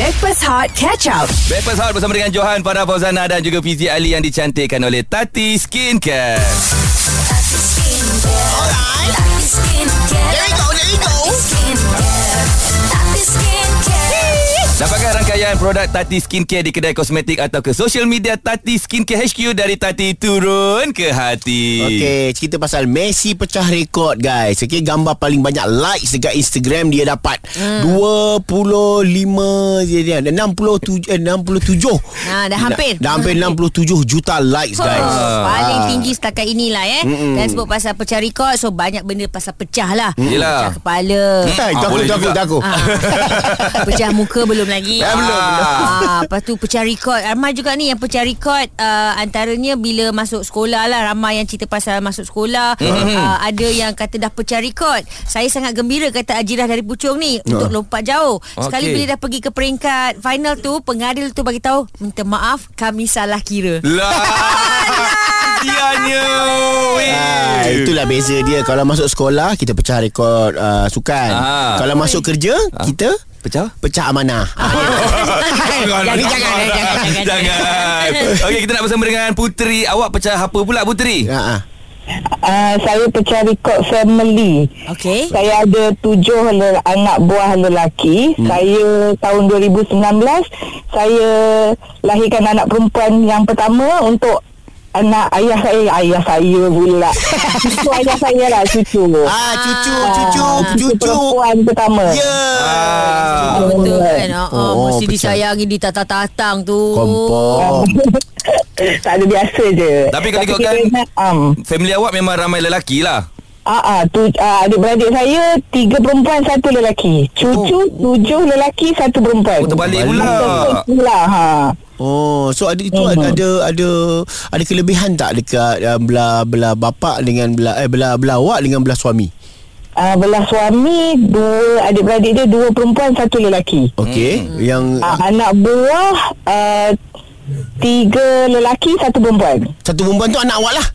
Bekpes Hot Catch Up. Bekpes Hot bersama dengan Johan Farah Fauzana dan juga Fizi Ali yang dicantikkan oleh Tati Skincare. Tati Skincare. Alright. Tati Skincare. There you go. Tati Skincare. Tati Skincare. Dapatkan rangkaian produk Tati Skincare di kedai kosmetik atau ke social media Tati Skincare HQ dari Tati turun ke hati. Okey, cerita pasal Messi pecah rekod guys. Okey, gambar paling banyak likes dekat Instagram dia dapat 67. Ha, dah hampir 67 juta likes guys. Paling tinggi setakat inilah Dan sebut pasal pecah rekod, so banyak benda pasal pecah lah. Pecah kepala. Itu aku. Pecah muka belum lagi. Lepas tu pecah rekod. Ramai juga ni yang pecah rekod, antaranya bila masuk sekolah lah. Ramai yang cerita pasal masuk sekolah. Ada yang kata dah pecah rekod. Saya sangat gembira, kata Ajirah dari Puchong ni, untuk lompat jauh. Sekali bila dah pergi ke peringkat final tu, pengadil tu bagi tahu, minta maaf, kami salah kira lah. Dianya. Itulah beza dia. Kalau masuk sekolah kita pecah rekod sukan. Kalau masuk kerja kita pecah amanah. Jangan. Okey, kita nak bersama dengan Puteri. Awak pecah apa pula Puteri? Saya pecah rekod family. Okay. Saya ada 7 anak buah lelaki. Saya tahun 2019 saya lahirkan anak perempuan yang pertama untuk anak ayah saya pula. Cucu ayah saya lah, cucu. Cucu perempuan pertama. Betul kan. Mesti disayangi, ditatang tu. Tak ada, biasa je. Tapi kalau ikutkan family awak memang ramai lelaki lah. Adik-beradik saya 3 perempuan 1 lelaki. Cucu 7 lelaki 1 perempuan. Terbalik pula. So ada kelebihan tak dekat belah bapak dengan belah awak dengan belah suami? Belah suami 2 adik-beradik dia 2 perempuan 1 lelaki. Okey. Yang anak buah 3 lelaki 1 perempuan. 1 perempuan tu anak awak lah.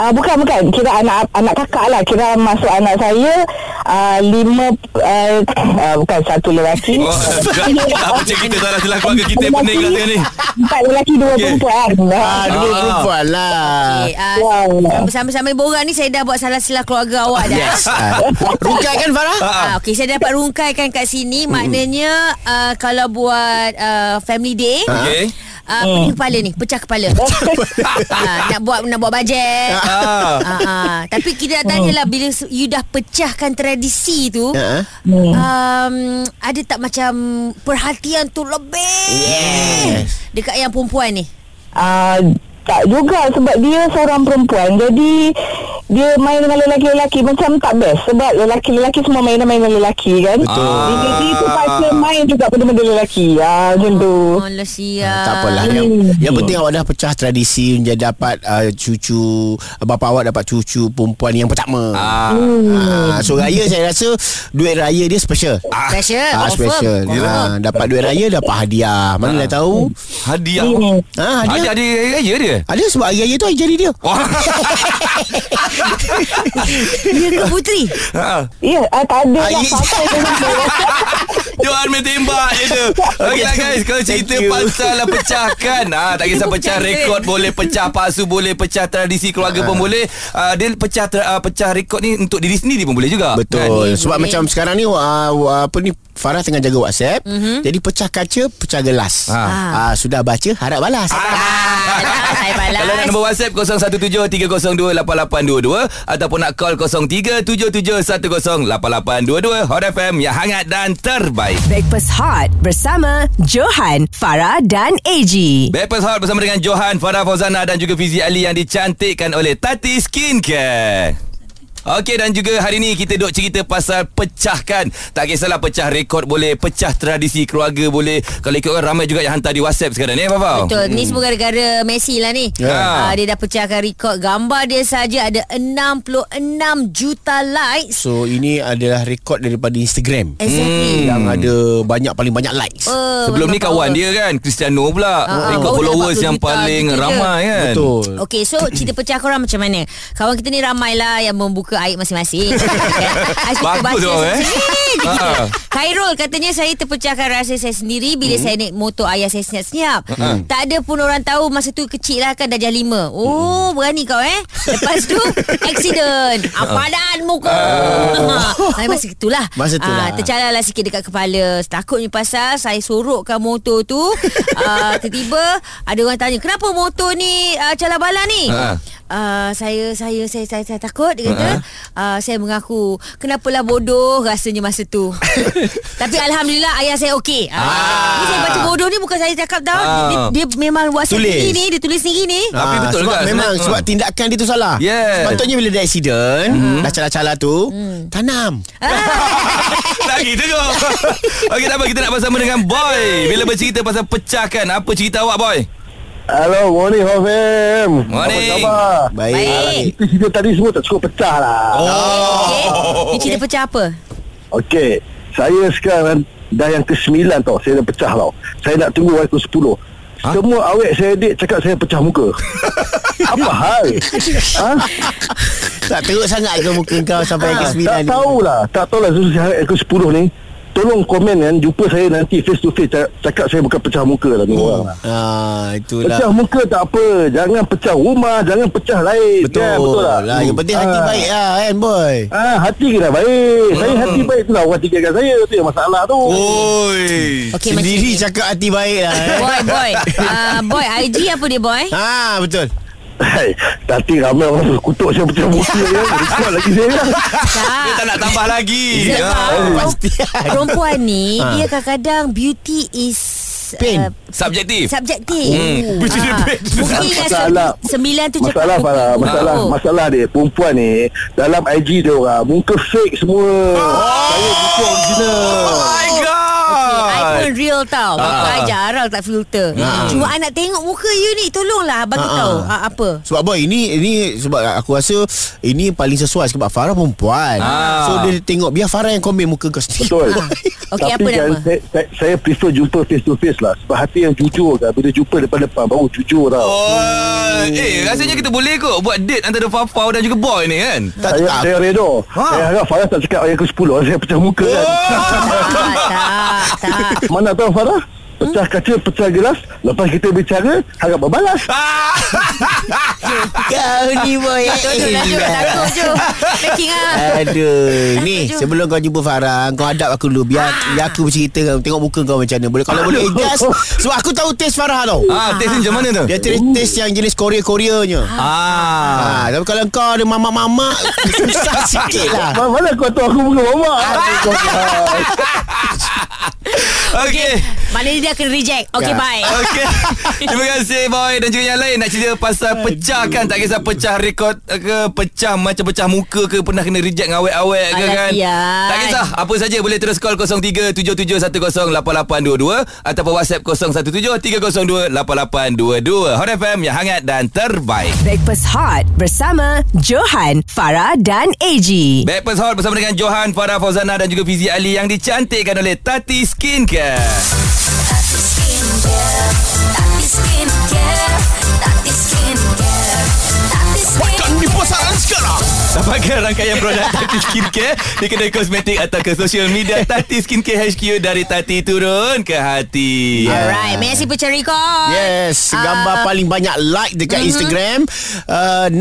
Bukan. Kira anak kakak lah. Kira masuk anak saya 5 bukan 1 lelaki. Apa cerita salah sila keluarga kita pening kat ni. 4 lelaki 2 perempuan. 2 perempuan lah. Sambil borak ni saya dah buat salah sila keluarga awak dah. Rungkai kan Farah? Okey, saya dapat rungkaikan kat sini. Maknanya kalau buat family day, pening kepala ni, pecah kepala. Nak buat bajet. Tapi kita nak tanyalah, bila you dah pecahkan tradisi tu, ada tak macam perhatian tu lebih dekat yang perempuan ni? Tak juga, sebab dia seorang perempuan. Jadi dia main dengan lelaki-lelaki macam tak best, sebab lelaki-lelaki semua main dengan lelaki kan. Betul. Jadi tu paksa main juga benda-benda lelaki. Macam tu. Tak apalah. Yang penting awak dah pecah tradisi, menjadi dapat cucu. Bapa awak dapat cucu perempuan yang pertama. So raya saya rasa duit raya dia special. Special. Dapat duit raya, dapat hadiah. Mana dah tahu hadiah. Ada raya dia. Ada, sebab hari-hari tu jadi dia. Dia ke Puteri? Ya, tak ada lah. Johan main tembak je tu. Okay lah guys, kalau cerita pasal pecahkan, tak kisah pecah rekod boleh, pecah palsu boleh, pecah tradisi keluarga pun boleh. Dia pecah rekod ni untuk diri sendiri pun boleh juga. Betul. Sebab macam sekarang ni Farah tengah jaga WhatsApp. Jadi pecah kaca, pecah gelas. Sudah baca, harap balas. Kalau nak nombor WhatsApp 0173028822 ataupun nak call 0377108822. Hot FM yang hangat dan terbaik. Bekpes Hot bersama Johan, Farah dan AG. Bekpes Hot bersama dengan Johan, Farah Fauzana dan juga Fizi Ali yang dicantikkan oleh Tati Skincare. Okey, dan juga hari ni kita duk cerita pasal pecahkan. Tak kisahlah, pecah rekod boleh, pecah tradisi keluarga boleh. Kalau ikut orang ramai juga yang hantar di WhatsApp sekarang ni, Fafau. Betul. Ni semua gara-gara Messi lah ni. Dia dah pecahkan rekod. Gambar dia saja ada 66 juta likes. So ini adalah rekod daripada Instagram. Exactly. Yang ada paling banyak likes. Sebelum ni kawan dia kan, Cristiano pula. Rekod followers yang paling ramai kan. Betul. Okey, so cerita pecah korang macam mana? Kawan kita ni ramai lah yang membuka muka aib masing-masing. Bagus tu orang Khairul katanya, saya terpecahkan rasa saya sendiri bila saya naik motor ayah saya senyap-senyap. Tak ada pun orang tahu. Masa tu kecil lah kan, darjah 5. Oh berani kau Lepas tu accident padaan muka. Masa itulah, tercalarlah sikit dekat kepala. Takutnya pasal saya sorokkan motor tu. Tiba-tiba ada orang tanya, kenapa motor ni calar-balar ni? Saya takut dia kata. Saya mengaku kenapalah bodoh rasanya masa tu. Tapi alhamdulillah ayah saya okey. Ni saya baca bodoh ni bukan saya cakap tau. Dia memang buat sendiri ni, dia tulis sendiri ni. Tapi betul sebab kan, memang sebab tindakan dia tu salah. Sepatutnya bila dia accident dah calar-calar tu tanam. Lagi teruk. Okey tak apa, kita nak bersama dengan Boy bila bercerita pasal pecahkan. Apa cerita awak Boy? Hello, morning Hot FM. Morning. Apa khabar? Baik. Cerita tadi semua tak cukup pecah lah. Okay. Cerita pecah apa? Okey, saya sekarang dah yang ke-9 tau. Saya dah pecah tau. Saya nak tunggu hari ke-10. Semua awet saya adik cakap saya pecah muka. Apa hal? Tak teruk sangat ke muka kau sampai ke-9 tak ni? Tak tahulah hari ke-10 ni. Tolong komen kan, jumpa saya nanti face to face, cakap saya bukan pecah muka lah ni orang. Itulah. Pecah muka tak apa, jangan pecah rumah, jangan pecah lain. Betul lah. Yang penting hati baik lah kan Boy. Hati kena baik. Saya hati baik tu lah orang tinggalkan saya, tu yang masalah tu. Okay, sendiri cakap hati baik lah. Boy. Boy IG apa dia Boy? Betul. Tati ramai orang kutuk saya pecah muka dia. Rekod lagi saya dia tak nak tambah lagi. Pasti perempuan ni dia kadang-kadang beauty is subjektif. Mungkin 9 tu cakap masalah dia perempuan ni dalam IG dia orang muka fake semua. Saya muka original. Real tau. Maka jarang tak filter. Cuma anak tengok muka you ni, tolonglah bagi tahu apa. Sebab Boy ini sebab aku rasa ini paling sesuai sebab Farah perempuan. So dia tengok, biar Farah yang komen muka kau sendiri. Betul. Okay, tapi saya prefer jumpa face to face lah. Sebab hati yang jujur kan, bila jumpa depan-depan baru jujur tau. Rasanya kita boleh kot buat date antara Farah dan juga Boy ni kan. Saya redo. Saya harap Farah tak cakap ayah ke-10 saya pecah muka kan. Tak. Mana tahu Farah pecah kaca, pecah gelas. Lepas kita bicara, harap berbalas. Kau ni Boy Takut Peking lah. Aduh. Ni sebelum kau jumpa Farah, kau hadap aku dulu. Biar aku bercerita kan, tengok muka kau macam mana. Kalau boleh adjust. Sebab aku tahu taste Farah tau. Taste ni macam mana tu? Dia taste yang jenis Korea-Koreanya. Tapi kalau kau ada mamak-mamak susah sikit lah. Mana kau tahu aku muka mamak? Okay. Maknanya dia akan reject. Okay bye. Okay. Terima kasih Boy dan juga yang lain. Nak cerita pasal pecahkan, tak kisah pecah rekod ke, pecah macam pecah muka ke, pernah kena reject dengan awet-awet ke kan, tak kisah. Apa saja boleh terus call 0377108822 ataupun WhatsApp 0173028822. Hot FM yang hangat dan terbaik. Bekpes Hot bersama Johan, Farah dan AG. Bekpes Hot bersama dengan Johan, Farah Fauzana dan juga Fizi Ali yang dicantikkan oleh Tati Skincare. Dapatkan di pasaran sekarang. Dapatkan rangkaian produk Tati Skincare di kedai kosmetik atau ke social media Tati Skincare HQ. Dari Tati turun ke hati. Alright, Messi pecah rekod. Yes, gambar paling banyak like dekat Instagram 67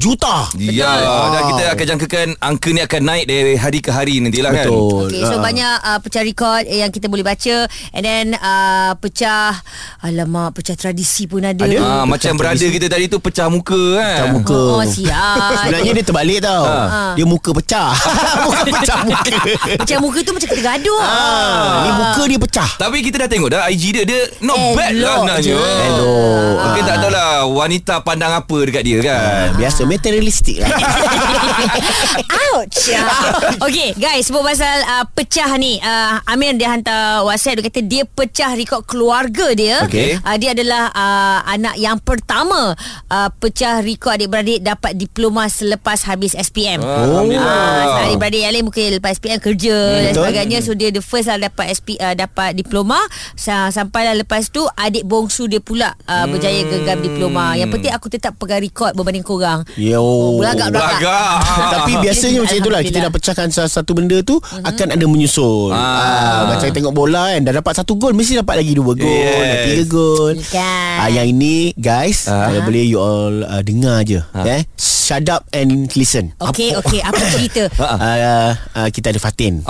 juta. Ya, dan kita akan jangkakan angka ni akan naik dari hari ke hari nantilah kan. Betul. Okay, so banyak pecah rekod yang kita boleh baca. And then pecah, alamak, pecah tradisi pun ada. Macam berada kita tadi tu pecah muka. Pecah muka. Sebenarnya dia terbalik tau. Dia muka pecah. Bukan pecah muka. Pecah muka tu macam kita gaduh. Ni muka dia pecah. Tapi kita dah tengok dah IG dia not bad lah sebenarnya. Mungkin tak tahulah wanita pandang apa dekat dia kan. Biasa materialistik lah. Ouch. Okay guys, sebut pasal pecah ni, Amir dia hantar WhatsApp. Dia kata dia pecah rekod keluarga dia. Dia adalah anak yang pertama pecah rekod adik-beradik dapat diploma selepas habis SPM. Adik-beradik yang lain mungkin lepas SPM kerja dan sebagainya. So dia the first lah dapat dapat diploma. Sampailah lepas tu adik bongsu dia pula berjaya genggam diploma. Yang penting aku tetap pegang rekod berbanding korang. Belagak. Tapi biasanya macam itulah, kita dah pecahkan satu benda tu akan ada menyusul. Macam tengok bola kan, dah dapat satu gol mesti dapat lagi dua gol, tiga gol. Yang ini guys, kalau boleh you all dengar je. Shut up and listen. Okay, apa cerita? Kita ada Fatin.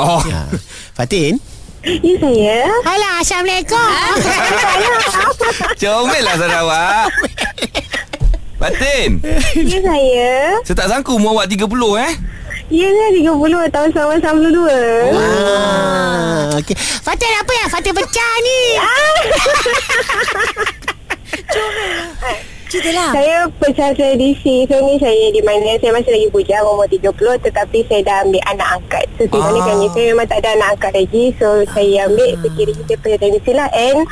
Fatin. Ya, saya. Alah, Assalamualaikum. Comel lah Sarawak. Fatin. Ya, saya. Saya tak sangka umur awak 30 eh. Ya, saya 30 tahun 1992. Okey. Fatin apa ya? Fatin pecah ni. Comel lah. Citalah. Saya pecah tradisi suami saya, di mana saya masih lagi bujang umur 30, tetapi saya dah ambil anak angkat. So sebenarnya saya memang tak ada anak angkat lagi. So saya ambil sekiranya saya pecah tradisi lah. And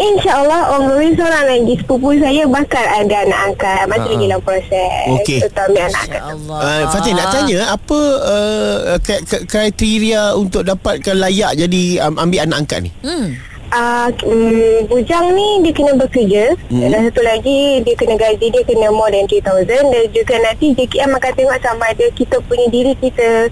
InsyaAllah orang seorang lagi sepupu saya bakal ada anak angkat. Masih lagi dalam proses. Untuk ambil anak angkat. Fatin nak tanya, apa kriteria untuk dapatkan layak jadi ambil anak angkat ni? Bujang ni dia kena bekerja, dan satu lagi dia kena gaji dia kena more than 3,000. Dan juga nanti JKM akan tengok sama ada kita punya diri kita,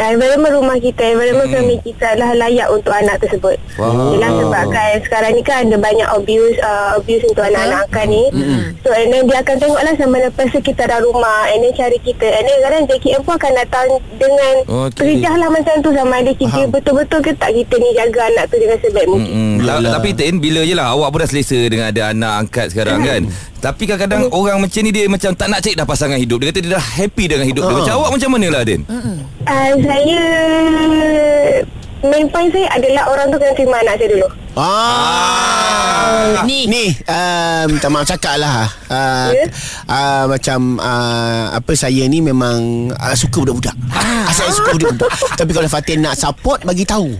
environment rumah kita, environment family kita lah layak untuk anak tersebut. Yelah, sebab kan sekarang ni kan ada banyak abuse untuk anak-anak kan ni. So and then dia akan tengok lah sama lepas kita dah rumah, and then cari kita, and then kadang JKM pun akan datang dengan kerja lah macam tu, sama ada kita betul-betul ke tak kita ni jaga anak tu dengan sebaik mungkin. Tapi Tin, bila je lah awak pun dah selesa dengan ada anak angkat sekarang kan. Tapi kadang-kadang orang macam ni dia macam tak nak cari dah pasangan hidup. Dia kata dia dah happy dengan hidup dia. Macam awak macam manalah Din? Saya main point saya adalah orang tu kena terima anak saya dulu. Minta maaf cakap lah macam apa, saya ni memang suka budak-budak. Saya suka budak-budak. Tapi kalau Fatin nak support, bagi tahu.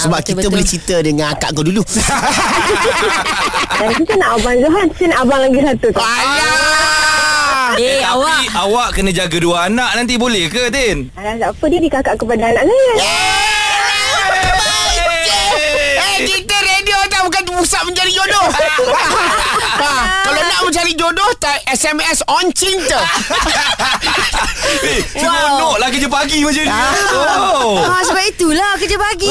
Sebab kita boleh cerita dengan akak kau dulu. Dan kita nak abang Johan, kita nak abang lagi satu. Tapi awak kena jaga dua anak nanti, boleh ke Tin? Tak apa, dia ni kakak kepada anak saya. Kita radio tak, bukan pusat mencari jodoh. Kalau nak mencari jodoh, SMS on cinta. Seronok lah kerja pagi macam ni. Sebab itulah kerja pagi.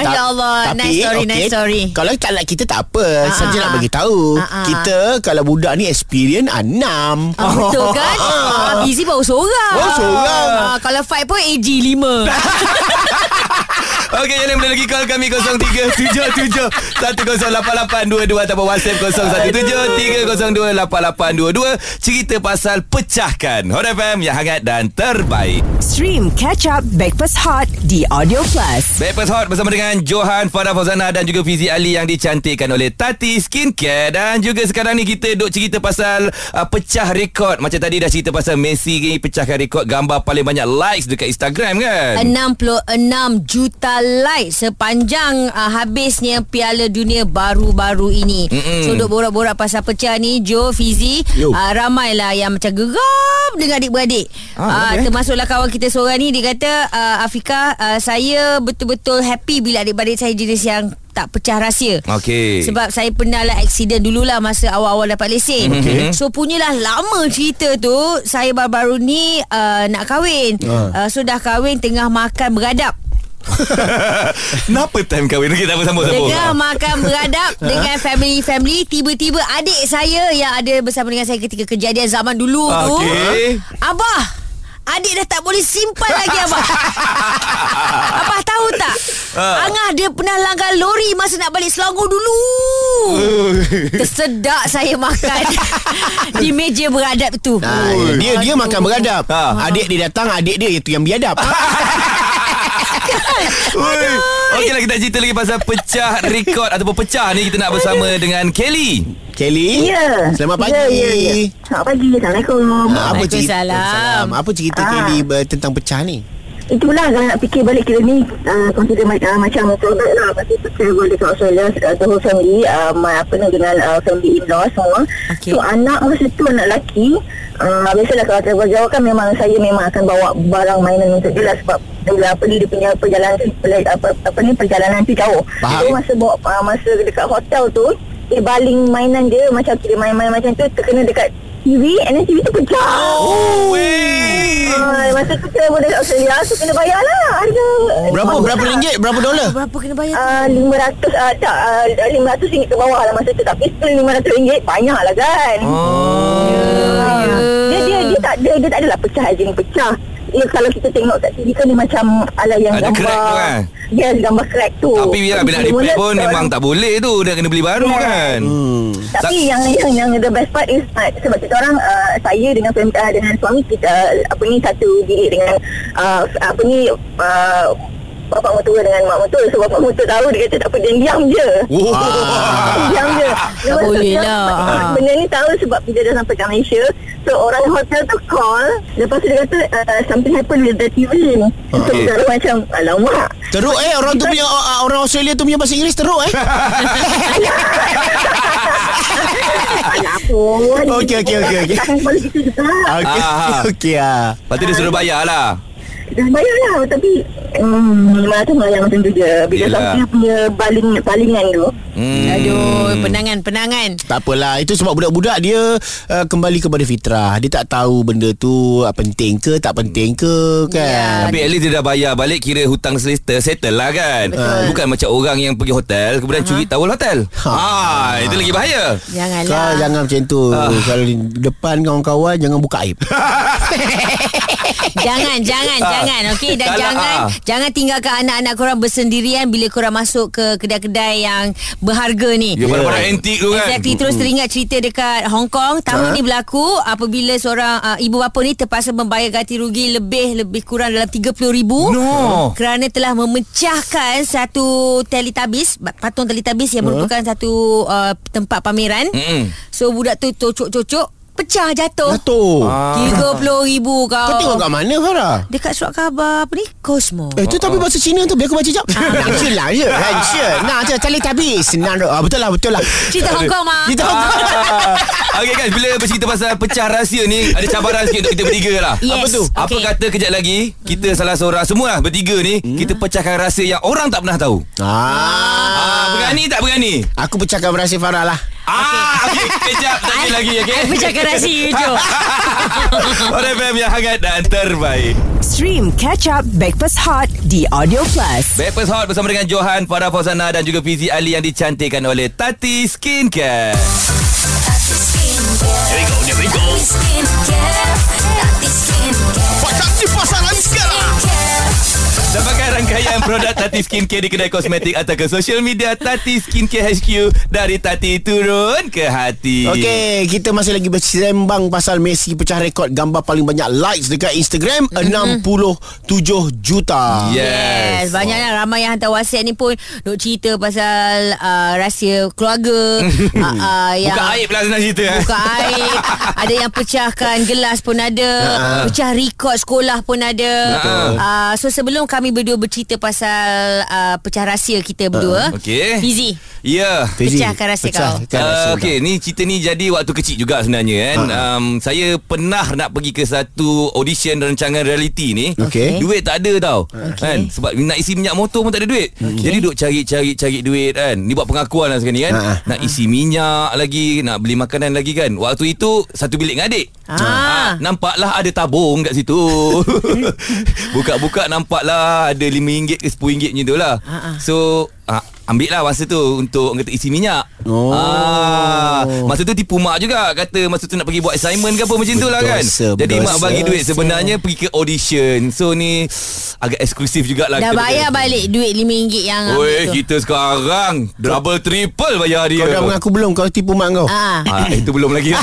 Masya Allah. Nice story. Kalau tak nak kita tak apa, saja nak bagi tahu. Kita kalau budak ni experience 6. Betul kan? Busy baru seorang. Kalau fight pun AG 5. Okey, jangan boleh lagi call kami 0377108822 ataupun WhatsApp 0173028822. Cerita pasal pecahkan. Hot FM yang hangat dan terbaik. Stream catch up Bekpes Hot di Audio Plus. Bekpes Hot bersama dengan Johan Farah Fauzana dan juga Fizi Ali yang dicantikkan oleh Tati Skincare. Dan juga sekarang ni kita duk cerita pasal pecah rekod. Macam tadi dah cerita pasal Messi ni pecahkan rekod gambar paling banyak likes dekat Instagram kan. 66 juta like sepanjang habisnya Piala Dunia baru-baru ini. So duk borak-borak pasal pecah ni, Joe, Fizi, ramailah yang macam geram dengan adik-beradik. Termasuklah kawan kita seorang ni, dia kata, Afika, saya betul-betul happy bila adik-beradik saya jenis yang tak pecah rahsia. Sebab saya pernah lah aksiden dululah masa awal-awal dapat lesen. So punyalah lama cerita tu, saya baru-baru ni nak kahwin. So dah kahwin tengah makan beradab. Kenapa time kahwin? Okay, tak apa, tengah makan beradab dengan family-family, tiba-tiba adik saya yang ada bersama dengan saya ketika kejadian zaman dulu tu, abah, adik dah tak boleh simpan lagi abah. Abah tahu tak, angah dia pernah langgar lori masa nak balik Selangor dulu. Tersedak saya makan di meja beradab tu. Dia makan beradab, adik dia datang, adik dia itu yang biadab. Okeylah, kita cerita lagi pasal pecah rekod ataupun pecah ni. Kita nak bersama dengan Kelly. Ya. Selamat pagi. Ya. Selamat pagi. Assalamualaikum. Apa cerita Kelly tentang pecah ni? Itulah, kalau nak fikir balik kita ni consider macam sahabat lah. Lepas tu saya boleh dekat Australia, the whole family, dengan family in-law semua. So anak masa tu anak lelaki, biasalah kalau travel jauh kan, memang saya akan bawa barang mainan untuk dia lah, sebab apa ni, dia punya perjalanan nanti jauh. Faham. So masa bawa masa dekat hotel tu, dia baling mainan dia macam dia main-main macam tu, terkena dekat TV, and then TV tu pecah. Oh wey. Masa tu kena boleh kat Australia, so kena bayar lah harga. Berapa ringgit? Berapa dolar? Berapa kena bayar? RM500 ke bawah lah masa tu. Tapi still RM500 banyak lah kan. Dia tak adalah pecah je ni pecah. Ya, kalau kita tengok kat TV kan dia macam ala yang ada gambar crack tu kan? Yes, gambar crack tu. Tapi bila nak repair pun memang tak boleh tu. Dah kena beli baru kan. Tapi yang the best part is sebab kita orang saya dengan suami kita apa ni satu bilik dengan apa ni bapak mertua dengan mak mertua. So bapak mertua tahu, dia kata tak apa, dia diam je. Diam je. Tak boleh lah. Benda ni tahu sebab kita dah sampai kat Malaysia. So orang hotel tu call, lepas tu dia kata something happen with the TV. So kita rasa macam alamak, teruk orang tu punya, orang Australia tu punya bahasa Inggeris teruk Okey. Lepas tu dia suruh bayar lah. Dah bayar lah. Tapi macam malam macam tu je. Bila sampai punya balingan tu aduh, penangan. Tak apalah. Itu sebab budak-budak dia kembali kepada fitrah. Dia tak tahu benda tu penting ke tak penting ke kan. Tapi at least dia dah bayar balik. Kira hutang settle lah kan. Bukan macam orang yang pergi hotel kemudian curi towel hotel. Itu lagi bahaya. Janganlah. Jangan macam tu. Kalau di depan kawan-kawan jangan buka aib. Jangan okey. Dan jangan tinggalkan anak-anak korang bersendirian bila korang masuk ke kedai-kedai yang berharga ni. Ya, barang-barang antik tu kan. Exactly. Terus teringat cerita dekat Hong Kong tahun ni berlaku, apabila seorang ibu bapa ni terpaksa membayar ganti rugi lebih kurang dalam 30,000 kerana telah memecahkan satu patung Teletubbies yang merupakan satu tempat pameran. So budak tu cocok-cocok pecah jatuh. 30,000 kau. Kau tengok kat mana Farah? Dekat surat khabar apa ni? Cosmo. Itu tapi bahasa Cina tu. Biar aku baca jap. Nanti lah je. Nah, Teletubbies. Betul lah. Cerita Hong Kong mah. Okey guys, bila bercerita pasal pecah rahsia ni, ada cabaran sikit untuk kita bertiga lah. Yes, apa tu? Okay. Apa kata kejap lagi kita salah seorang, semua bertiga ni kita pecahkan rahsia yang orang tak pernah tahu. Berani tak berani? Aku pecahkan rahsia Farah lah. Okay, kejap tanya lagi. Okay, aku pecahkan rahsia je. Hot FM yang hangat dan terbaik. Stream catch up Bekpes Hot di Audio Plus. Bekpes Hot bersama dengan Johan Farah Fauzana dan juga Fizi Ali yang dicantikkan oleh Tati Skincare. Tati Skincare. Here we go. Tati Skincare. Tati Skincare. Pasang di pasangan sekarang. Dapatkan rangkaian produk Tati Skincare di kedai kosmetik atau ke social media Tati Skincare HQ. Dari Tati turun ke hati. Okey, kita masih lagi bersembang pasal Messi pecah rekod gambar paling banyak likes dekat Instagram, 67 juta. Yes. Banyaklah ramai yang hantar WhatsApp ni pun duk cerita pasal rahsia keluarga. Buka aib lah senang cerita. Buka aib. Ada yang pecahkan gelas pun ada. Pecah rekod sekolah pun ada. So sebelum kami berdua bercerita pasal pecah rahsia kita berdua. Okey. Fizi. Ya. Pecahkan rahsia kau. Okey, ni cerita ni jadi waktu kecil juga sebenarnya kan. Saya pernah nak pergi ke satu audition rancangan reality ni. Okay. Duit tak ada tau. Kan? Sebab nak isi minyak motor pun tak ada duit. Jadi duk cari duit kan. Ni buat pengakuan lah sekarang ni kan. Nak isi minyak lagi, nak beli makanan lagi kan. Waktu itu satu bilik dengan adik. Nampaklah ada tabung kat situ. Buka-buka nampaklah ada RM5 ke RM10 macam tu lah. So ambil lah masa tu untuk kata isi minyak. Masa tu tipu mak juga, kata masa tu nak pergi buat assignment ke apa macam tu lah kan. Jadi mak bagi duit. Sebenarnya pergi ke audition. So ni agak eksklusif jugalah. Dah bayar balik duit RM5 yang ambil tu. Kita sekarang double triple bayar dia. Kau dah mengaku belum kau tipu mak kau? Itu belum lagi.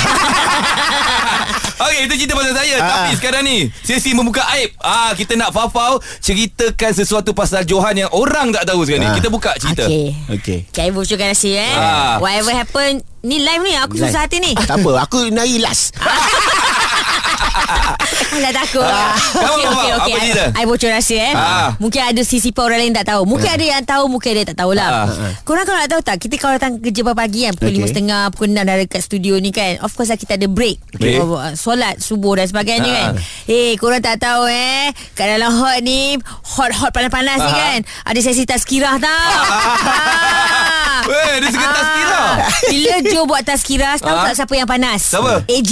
Okey, itu cerita pasal saya. Tapi sekarang ni sesi membuka aib. Kita nak Fafau ceritakan sesuatu pasal Johan yang orang tak tahu sekarang ni. Kita buka cerita. Okey. Saya bocorkan rahsia Whatever happen ni live ni aku susah hati ni. Tak apa, aku nari last. Alah takut. Okay, I bocor rahsia Mungkin ada sisi orang lain tak tahu. Mungkin ada yang tahu, mungkin ada yang tak tahu lah. Korang kalau nak tahu tak, kita kalau datang kerja pagi kan, pukul 5.30, pukul 6 dah dekat studio ni kan. Of course lah kita ada break, solat subuh dan sebagainya kan. Eh, korang tak tahu kat dalam hot ni, hot-hot panas-panas ni kan, ada sesi tazkirah tau. Weh, dia suka tazkirah. Bila Joe buat tazkirah, tahu tak siapa yang panas? Siapa? AG.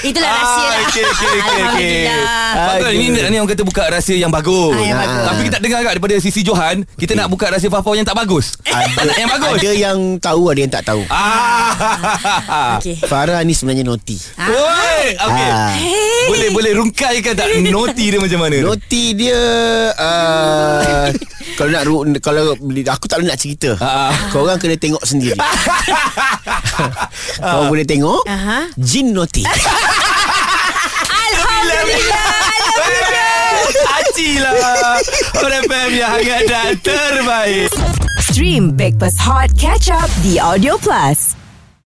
Itulah rahsia lah. Alhamdulillah. Ini orang kata buka rahsia yang bagus. Tapi kita tak dengar kat daripada sisi Johan. Kita nak buka rahsia Fafau yang tak bagus. Yang bagus, ada yang tahu, ada yang tak tahu. Farah ni sebenarnya naughty. Boleh rungkaikan tak naughty dia macam mana? Naughty dia kalau aku tak boleh nak cerita. Korang kena tengok sendiri. Korang boleh tengok Jin Naughty. Alhamdulillah. Acilah Audio Plus yang hangat dan terbaik. Stream Bekpes Hot Catch Up di Audio Plus.